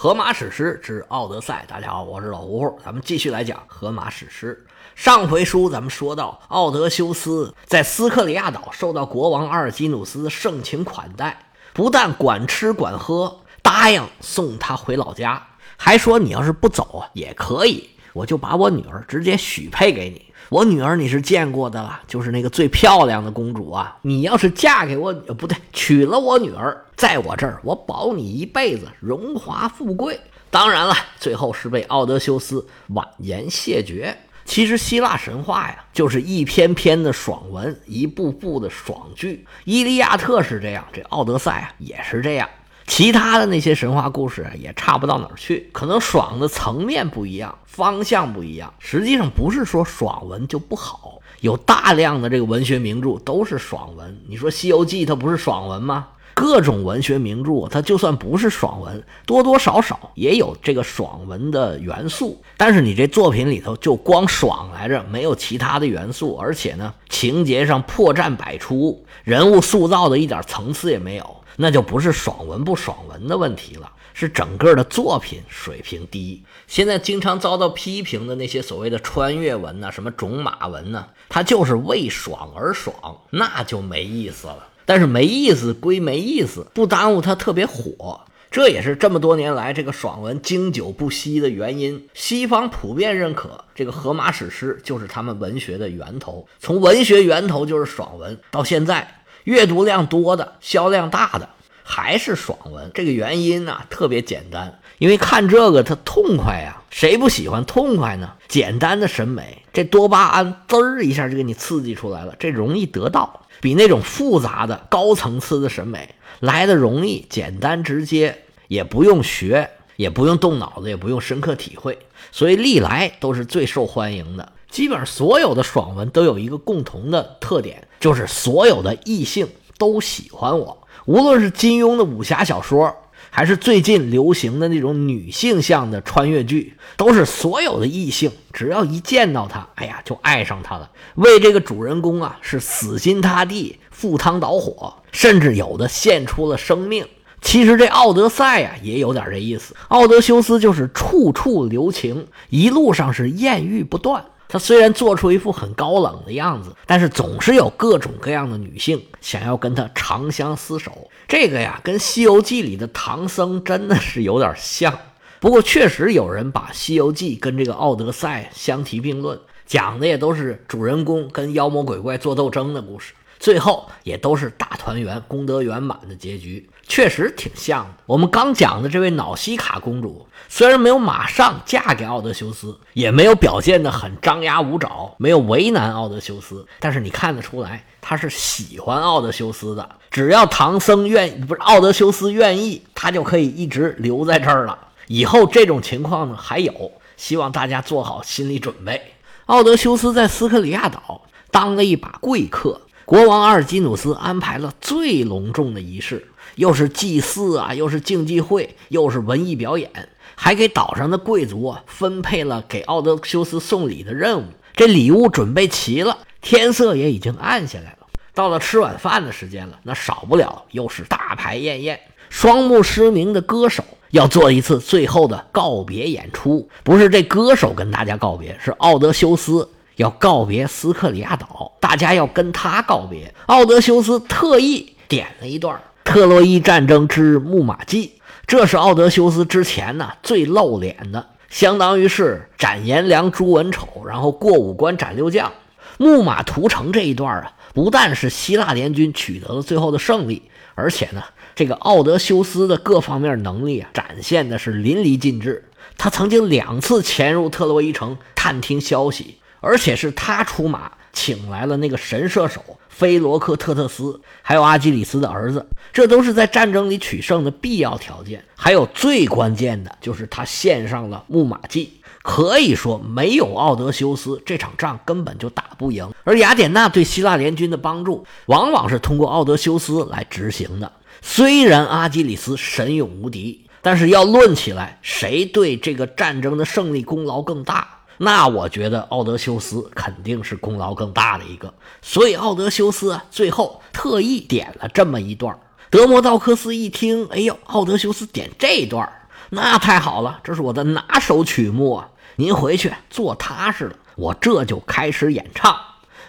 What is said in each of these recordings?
荷马史诗之奥德赛，大家好，我是老胡，咱们继续来讲荷马史诗。上回书咱们说到，奥德修斯在斯克里亚岛受到国王阿尔基努斯盛情款待，不但管吃管喝，答应送他回老家，还说你要是不走也可以，我就把我女儿直接许配给你。我女儿你是见过的了，就是那个最漂亮的公主啊，你要是嫁给我，不对，娶了我女儿，在我这儿我保你一辈子荣华富贵。当然了，最后是被奥德修斯婉言谢绝。其实希腊神话呀，就是一篇篇的爽文，一部部的爽剧，伊利亚特是这样，这奥德赛啊也是这样，其他的那些神话故事也差不到哪儿去，可能爽的层面不一样，方向不一样。实际上不是说爽文就不好，有大量的这个文学名著都是爽文。你说《西游记》它不是爽文吗？各种文学名著它就算不是爽文，多多少少也有这个爽文的元素，但是你这作品里头就光爽来着，没有其他的元素，而且呢情节上破绽百出，人物塑造的一点层次也没有，那就不是爽文不爽文的问题了，是整个的作品水平低。现在经常遭到批评的那些所谓的穿越文啊，什么种马文啊，它就是为爽而爽，那就没意思了。但是没意思归没意思，不耽误它特别火，这也是这么多年来这个爽文经久不息的原因。西方普遍认可这个荷马史诗就是他们文学的源头，从文学源头就是爽文到现在，阅读量多的销量大的还是爽文。这个原因呢，特别简单，因为看这个它痛快呀，谁不喜欢痛快呢？简单的审美，这多巴胺滋儿一下就给你刺激出来了，这容易得到，比那种复杂的高层次的审美来的容易，简单直接，也不用学，也不用动脑子，也不用深刻体会，所以历来都是最受欢迎的。基本上所有的爽文都有一个共同的特点，就是所有的异性都喜欢我。无论是金庸的武侠小说，还是最近流行的那种女性向的穿越剧，都是所有的异性只要一见到他，哎呀，就爱上他了，为这个主人公啊是死心塌地，赴汤蹈火，甚至有的献出了生命。其实这奥德赛啊也有点这意思，奥德修斯就是处处留情，一路上是艳遇不断。他虽然做出一副很高冷的样子，但是总是有各种各样的女性想要跟他长相厮守。这个呀，跟《西游记》里的唐僧真的是有点像。不过确实有人把《西游记》跟这个《奥德赛》相提并论，讲的也都是主人公跟妖魔鬼怪做斗争的故事，最后也都是大团圆，功德圆满的结局，确实挺像的。我们刚讲的这位瑙西卡公主，虽然没有马上嫁给奥德修斯，也没有表现得很张牙舞爪，没有为难奥德修斯，但是你看得出来她是喜欢奥德修斯的。只要奥德修斯愿意，她就可以一直留在这儿了。以后这种情况呢还有，希望大家做好心理准备。奥德修斯在斯克里亚岛当了一把贵客，国王阿尔基努斯安排了最隆重的仪式，又是祭祀啊，又是竞技会，又是文艺表演，还给岛上的贵族啊分配了给奥德修斯送礼的任务。这礼物准备齐了，天色也已经暗下来了，到了吃晚饭的时间了，那少不了又是大排宴宴。双目失明的歌手要做一次最后的告别演出，不是这歌手跟大家告别，是奥德修斯要告别斯克里亚岛，大家要跟他告别。奥德修斯特意点了一段特洛伊战争之木马计，这是奥德修斯之前呢最露脸的，相当于是斩颜良诛文丑，然后过五关斩六将。木马屠城这一段啊，不但是希腊联军取得了最后的胜利，而且呢这个奥德修斯的各方面能力啊展现的是淋漓尽致。他曾经2次潜入特洛伊城探听消息，而且是他出马请来了那个神射手菲罗克特特斯，还有阿基里斯的儿子，这都是在战争里取胜的必要条件。还有最关键的就是他献上了木马计，可以说没有奥德修斯这场仗根本就打不赢。而雅典娜对希腊联军的帮助往往是通过奥德修斯来执行的，虽然阿基里斯神勇无敌，但是要论起来谁对这个战争的胜利功劳更大，那我觉得奥德修斯肯定是功劳更大的一个。所以奥德修斯啊，最后特意点了这么一段。德摩道克斯一听，哎呦，奥德修斯点这一段，那太好了，这是我的拿手曲目啊！您回去坐踏实了，我这就开始演唱。”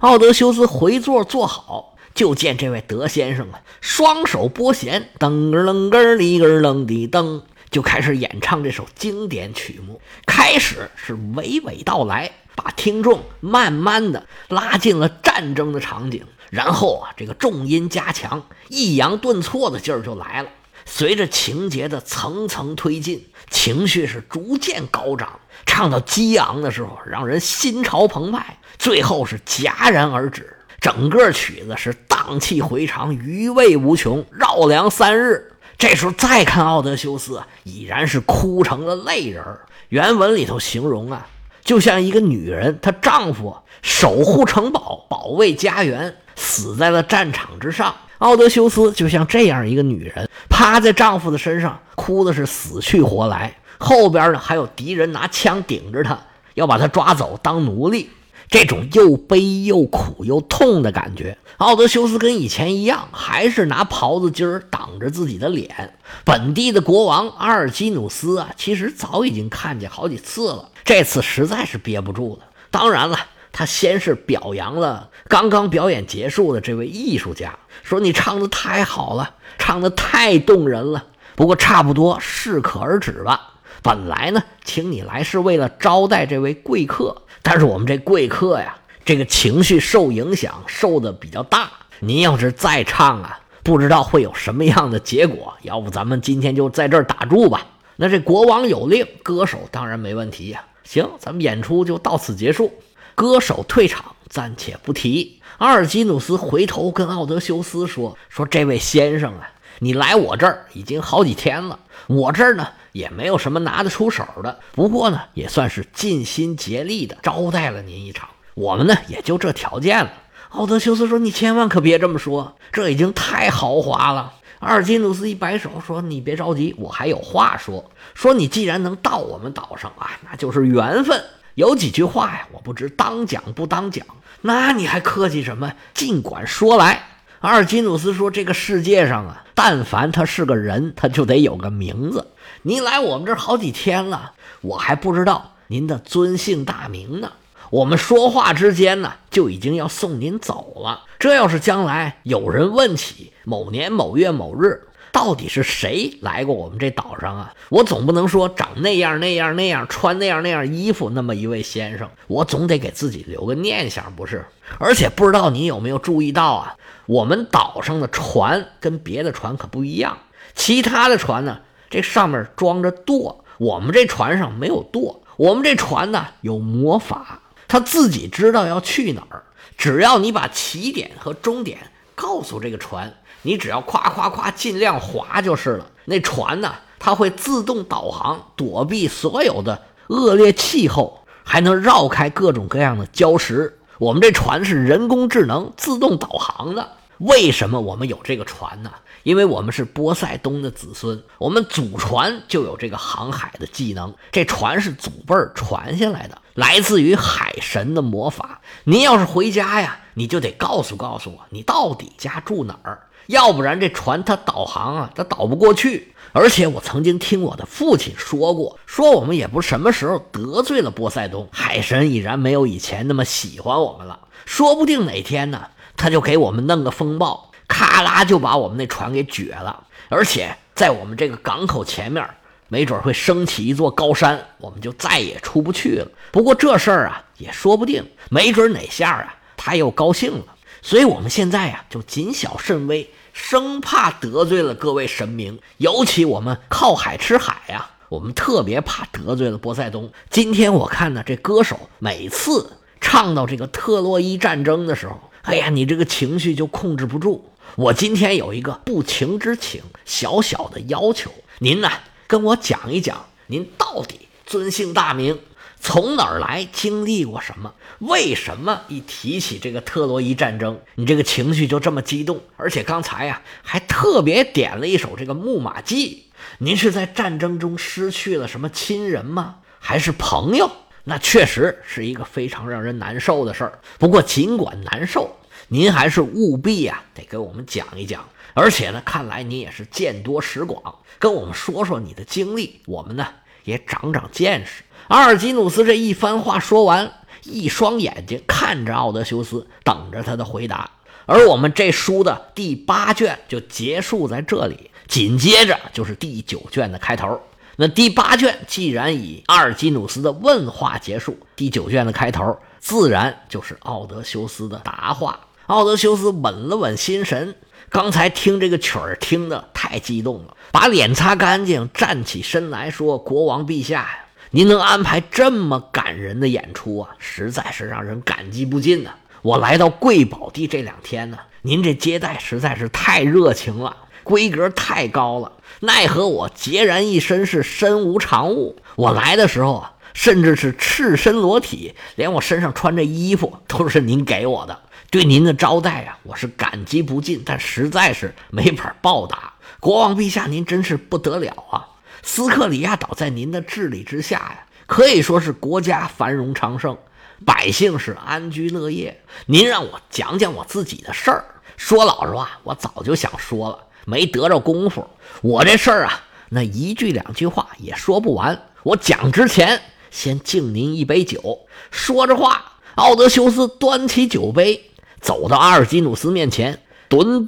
奥德修斯回座坐好，就见这位德先生啊，双手拨弦，噔个楞个里个楞滴噔，就开始演唱这首经典曲目。开始是娓娓道来，把听众慢慢的拉进了战争的场景，然后啊，这个重音加强，抑扬顿挫的劲儿就来了。随着情节的层层推进，情绪是逐渐高涨，唱到激昂的时候，让人心潮澎湃，最后是戛然而止。整个曲子是荡气回肠，余味无穷，绕梁三日。这时候再看奥德修斯，已然是哭成了泪人。原文里头形容啊，就像一个女人，她丈夫守护城堡，保卫家园，死在了战场之上。奥德修斯就像这样一个女人，趴在丈夫的身上，哭的是死去活来。后边呢，还有敌人拿枪顶着她，要把她抓走当奴隶。这种又悲又苦又痛的感觉，奥德修斯跟以前一样，还是拿袍子襟儿挡着自己的脸。本地的国王阿尔基努斯啊，其实早已经看见好几次了，这次实在是憋不住了。当然了，他先是表扬了刚刚表演结束的这位艺术家，说你唱得太好了，唱得太动人了，不过差不多适可而止吧。本来呢，请你来是为了招待这位贵客，但是我们这贵客呀，这个情绪受影响受的比较大，您要是再唱啊，不知道会有什么样的结果，要不咱们今天就在这儿打住吧。那这国王有令，歌手当然没问题呀。行，咱们演出就到此结束。歌手退场暂且不提，阿尔基努斯回头跟奥德修斯说这位先生啊，你来我这儿已经好几天了，我这儿呢也没有什么拿得出手的，不过呢也算是尽心竭力的招待了您一场，我们呢也就这条件了。奥德修斯说，你千万可别这么说，这已经太豪华了。阿尔基努斯一摆手说，你别着急，我还有话说你既然能到我们岛上啊，那就是缘分，有几句话呀，我不知当讲不当讲，那你还客气什么，尽管说来。阿尔基努斯说，这个世界上啊，但凡他是个人，他就得有个名字。您来我们这儿好几天了，我还不知道您的尊姓大名呢。我们说话之间呢，就已经要送您走了。这要是将来有人问起某年某月某日，到底是谁来过我们这岛上啊？我总不能说长那样那样那样，穿那样那样衣服那么一位先生，我总得给自己留个念想，不是？而且不知道你有没有注意到啊，我们岛上的船跟别的船可不一样，其他的船呢，这上面装着舵，我们这船上没有舵，我们这船呢有魔法，他自己知道要去哪儿，只要你把起点和终点告诉这个船，你只要夸夸夸尽量划就是了，那船呢它会自动导航，躲避所有的恶劣气候，还能绕开各种各样的礁石。我们这船是人工智能自动导航的。为什么我们有这个船呢？因为我们是波塞冬的子孙，我们祖传就有这个航海的技能，这船是祖辈传下来的，来自于海神的魔法。您要是回家呀，你就得告诉我你到底家住哪儿，要不然这船它导航啊，它导不过去。而且我曾经听我的父亲说过，说我们也不什么时候得罪了波塞冬，海神已然没有以前那么喜欢我们了，说不定哪天呢，他就给我们弄个风暴，咔啦就把我们那船给撅了。而且在我们这个港口前面，没准会升起一座高山，我们就再也出不去了。不过这事儿啊也说不定，没准哪下啊他又高兴了。所以我们现在啊就谨小慎微，生怕得罪了各位神明，尤其我们靠海吃海啊，我们特别怕得罪了波塞冬。今天我看呢，这歌手每次唱到这个特洛伊战争的时候，哎呀，你这个情绪就控制不住。我今天有一个不情之请，小小的要求，您呢跟我讲一讲，您到底尊姓大名，从哪儿来，经历过什么，为什么一提起这个特洛伊战争，你这个情绪就这么激动？而且刚才呀，还特别点了一首这个《木马计》。您是在战争中失去了什么亲人吗？还是朋友？那确实是一个非常让人难受的事儿。不过尽管难受，您还是务必啊得给我们讲一讲，而且呢看来您也是见多识广，跟我们说说你的经历，我们呢也长长见识。阿尔基努斯这一番话说完，一双眼睛看着奥德修斯，等着他的回答。而我们这书的第8卷就结束在这里，紧接着就是第9卷的开头。那第8卷既然以阿尔基努斯的问话结束，第9卷的开头自然就是奥德修斯的答话。奥德修斯稳了稳心神，刚才听这个曲儿听得太激动了，把脸擦干净，站起身来说：“国王陛下呀，您能安排这么感人的演出啊，实在是让人感激不尽啊！我来到贵宝地这两天呢，您这接待实在是太热情了，规格太高了，奈何我孑然一身，是身无长物。我来的时候啊，甚至是赤身裸体，连我身上穿着衣服都是您给我的。对您的招待啊，我是感激不尽，但实在是没法报答。国王陛下，您真是不得了啊！斯克里亚岛在您的治理之下呀，可以说是国家繁荣昌盛，百姓是安居乐业。您让我讲讲我自己的事儿，说老实话，我早就想说了，没得着功夫。我这事儿啊，那一句两句话也说不完。我讲之前，先敬您一杯酒。说着话，奥德修斯端起酒杯，走到阿尔基努斯面前，吨，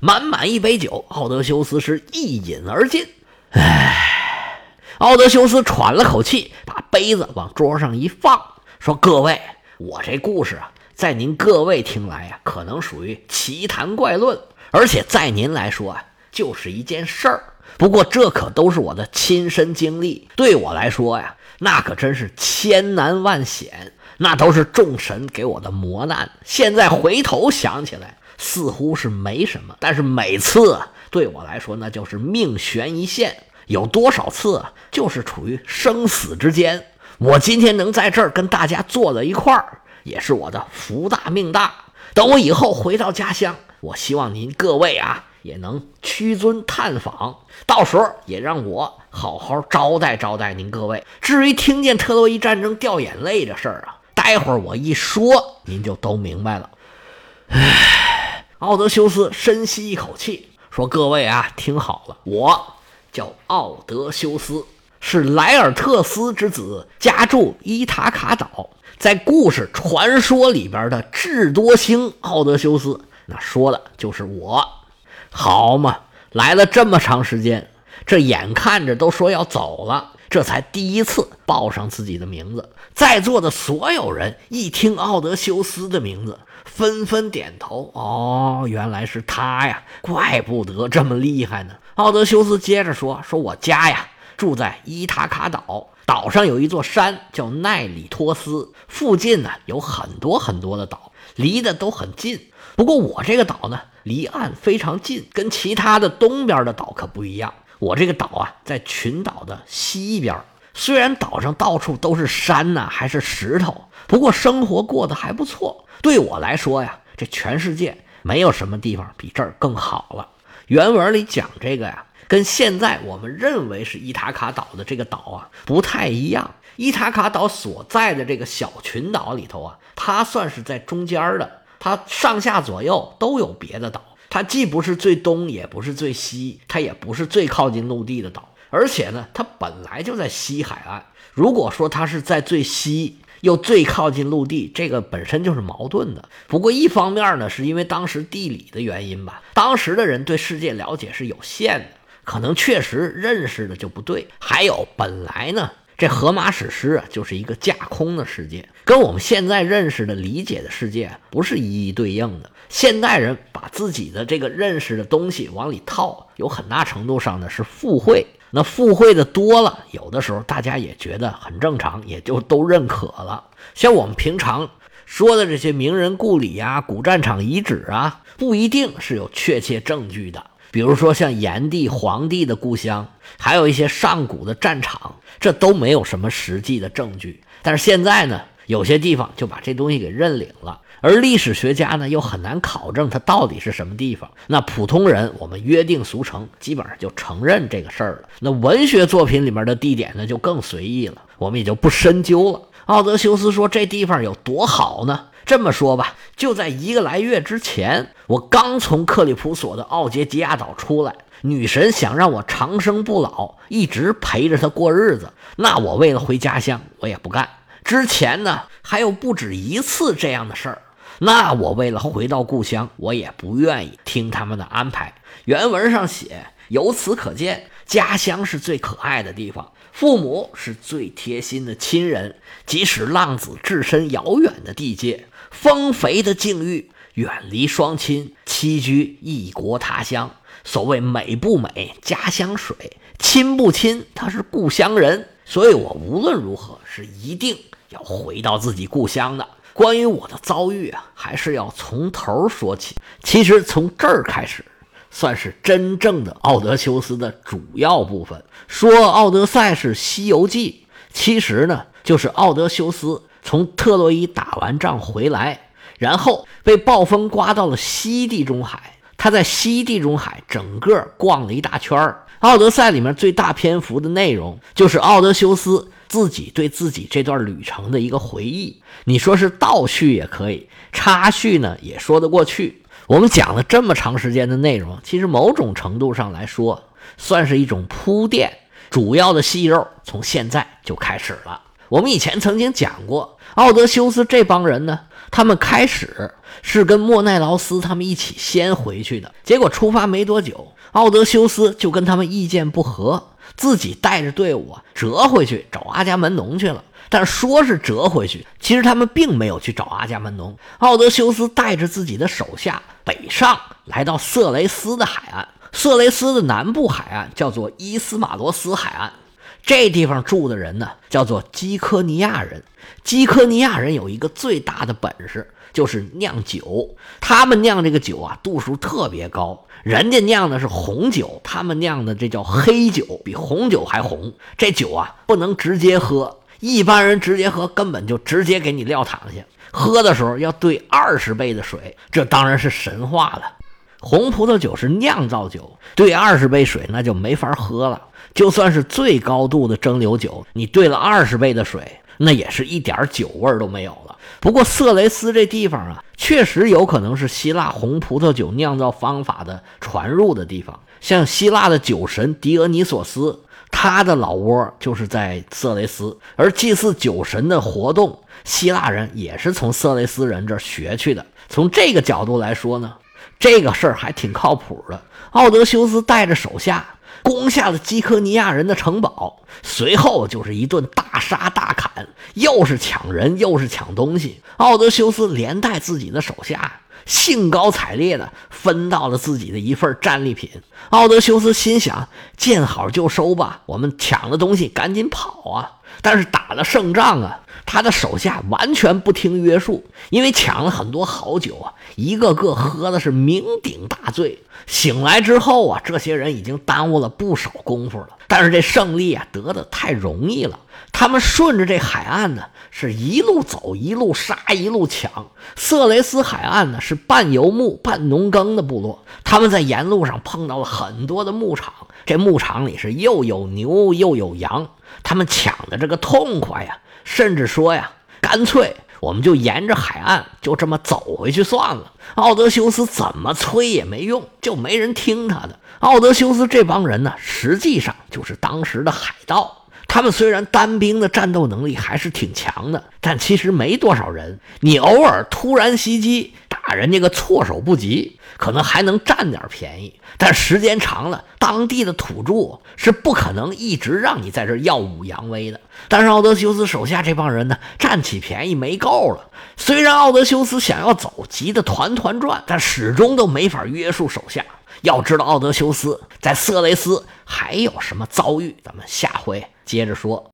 满满一杯酒，奥德修斯是一饮而尽。唉，奥德修斯喘了口气，把杯子往桌上一放，说：“各位，我这故事啊，在您各位听来啊，可能属于奇谈怪论，而且在您来说啊，就是一件事儿。不过这可都是我的亲身经历，对我来说呀，那可真是千难万险，那都是众神给我的磨难。现在回头想起来，似乎是没什么，但是每次啊，对我来说那就是命悬一线，有多少次啊，就是处于生死之间。我今天能在这儿跟大家坐在一块儿，也是我的福大命大。等我以后回到家乡，我希望您各位啊也能屈尊探访，到时候也让我好好招待招待您各位。至于听见特洛伊战争掉眼泪这事儿啊，待会儿我一说您就都明白了。”唉，奥德修斯深吸一口气，说：“各位啊，听好了，我叫奥德修斯，是莱尔特斯之子，家住伊塔卡岛。在故事传说里边的智多星奥德修斯，那说的就是我。好嘛，来了这么长时间，这眼看着都说要走了，这才第一次报上自己的名字。”在座的所有人一听奥德修斯的名字，纷纷点头：“哦，原来是他呀，怪不得这么厉害呢。”奥德修斯接着说：“我家呀住在伊塔卡岛，岛上有一座山叫奈里托斯，附近呢有很多的岛，离得都很近。不过我这个岛呢离岸非常近，跟其他的东边的岛可不一样。我这个岛啊在群岛的西边，虽然岛上到处都是山呢，还是石头，不过生活过得还不错。对我来说呀，这全世界没有什么地方比这儿更好了。”原文里讲这个呀，跟现在我们认为是伊塔卡岛的这个岛啊不太一样。伊塔卡岛所在的这个小群岛里头啊，它算是在中间的，它上下左右都有别的岛，它既不是最东也不是最西，它也不是最靠近陆地的岛，而且呢它本来就在西海岸。如果说它是在最西又最靠近陆地，这个本身就是矛盾的。不过一方面呢，是因为当时地理的原因吧，当时的人对世界了解是有限的，可能确实认识的就不对。还有本来呢，这荷马史诗啊就是一个架空的世界，跟我们现在认识的理解的世界不是一一对应的。现代人把自己的这个认识的东西往里套，有很大程度上呢是附会，那附会的多了，有的时候大家也觉得很正常，也就都认可了。像我们平常说的这些名人故里啊、古战场遗址啊，不一定是有确切证据的。比如说像炎帝、黄帝的故乡，还有一些上古的战场，这都没有什么实际的证据。但是现在呢，有些地方就把这东西给认领了，而历史学家呢又很难考证它到底是什么地方。那普通人我们约定俗成，基本上就承认这个事儿了。那文学作品里面的地点呢就更随意了，我们也就不深究了。奥德修斯说这地方有多好呢？这么说吧，就在一个来月之前，我刚从克里普索的奥杰吉亚岛出来，女神想让我长生不老，一直陪着她过日子。那我为了回家乡，我也不干。之前呢，还有不止一次这样的事儿。那我为了回到故乡，我也不愿意听他们的安排。原文上写，由此可见，家乡是最可爱的地方，父母是最贴心的亲人，即使浪子置身遥远的地界，丰肥的境遇，远离双亲，栖居异国他乡。所谓美不美，家乡水；亲不亲，他是故乡人。所以我无论如何是一定要回到自己故乡的。关于我的遭遇啊，还是要从头说起。其实从这儿开始，算是真正的奥德修斯的主要部分。说奥德赛是西游记，其实呢，就是奥德修斯从特洛伊打完仗回来，然后被暴风刮到了西地中海。他在西地中海整个逛了一大圈。奥德赛里面最大篇幅的内容，就是奥德修斯自己对自己这段旅程的一个回忆。你说是倒叙也可以，插叙呢也说得过去。我们讲了这么长时间的内容，其实某种程度上来说，算是一种铺垫。主要的戏肉从现在就开始了。我们以前曾经讲过，奥德修斯这帮人呢，他们开始是跟莫奈劳斯他们一起先回去的，结果出发没多久，奥德修斯就跟他们意见不合，自己带着队伍折回去找阿伽门农去了。但说是折回去，其实他们并没有去找阿伽门农。奥德修斯带着自己的手下北上，来到色雷斯的海岸。色雷斯的南部海岸叫做伊斯马罗斯海岸，这地方住的人呢，叫做基科尼亚人。基科尼亚人有一个最大的本事，就是酿酒。他们酿这个酒啊，度数特别高。人家酿的是红酒，他们酿的这叫黑酒，比红酒还红。这酒啊，不能直接喝，一般人直接喝根本就直接给你撂躺下。喝的时候要兑20倍的水，这当然是神话了。红葡萄酒是酿造酒，兑20杯水那就没法喝了。就算是最高度的蒸馏酒，你兑了20倍的水，那也是一点酒味都没有了。不过色雷斯这地方啊，确实有可能是希腊红葡萄酒酿造方法的传入的地方。像希腊的酒神狄俄尼索斯，他的老窝就是在色雷斯，而祭祀酒神的活动，希腊人也是从色雷斯人这儿学去的。从这个角度来说呢，这个事儿还挺靠谱的。奥德修斯带着手下攻下了基科尼亚人的城堡，随后就是一顿大杀大砍，又是抢人又是抢东西。奥德修斯连带自己的手下兴高采烈的分到了自己的一份战利品。奥德修斯心想，见好就收吧，我们抢了东西赶紧跑啊。但是打了胜仗啊，他的手下完全不听约束，因为抢了很多好酒啊，一个个喝的是酩酊大醉。醒来之后啊，这些人已经耽误了不少功夫了。但是这胜利啊，得的太容易了。他们顺着这海岸呢，是一路走一路杀一路抢。色雷斯海岸呢，是半游牧半农耕的部落，他们在沿路上碰到了很多的牧场，这牧场里是又有牛又有羊，他们抢的这个痛快呀，甚至说呀，干脆我们就沿着海岸就这么走回去算了。奥德修斯怎么催也没用，就没人听他的。奥德修斯这帮人呢，实际上就是当时的海盗。他们虽然单兵的战斗能力还是挺强的，但其实没多少人，你偶尔突然袭击，打人家个措手不及，可能还能占点便宜。但时间长了，当地的土著是不可能一直让你在这耀武扬威的。但是奥德修斯手下这帮人呢，占起便宜没够了。虽然奥德修斯想要走，急得团团转，但始终都没法约束手下。要知道奥德修斯在色雷斯还有什么遭遇，咱们下回接着说。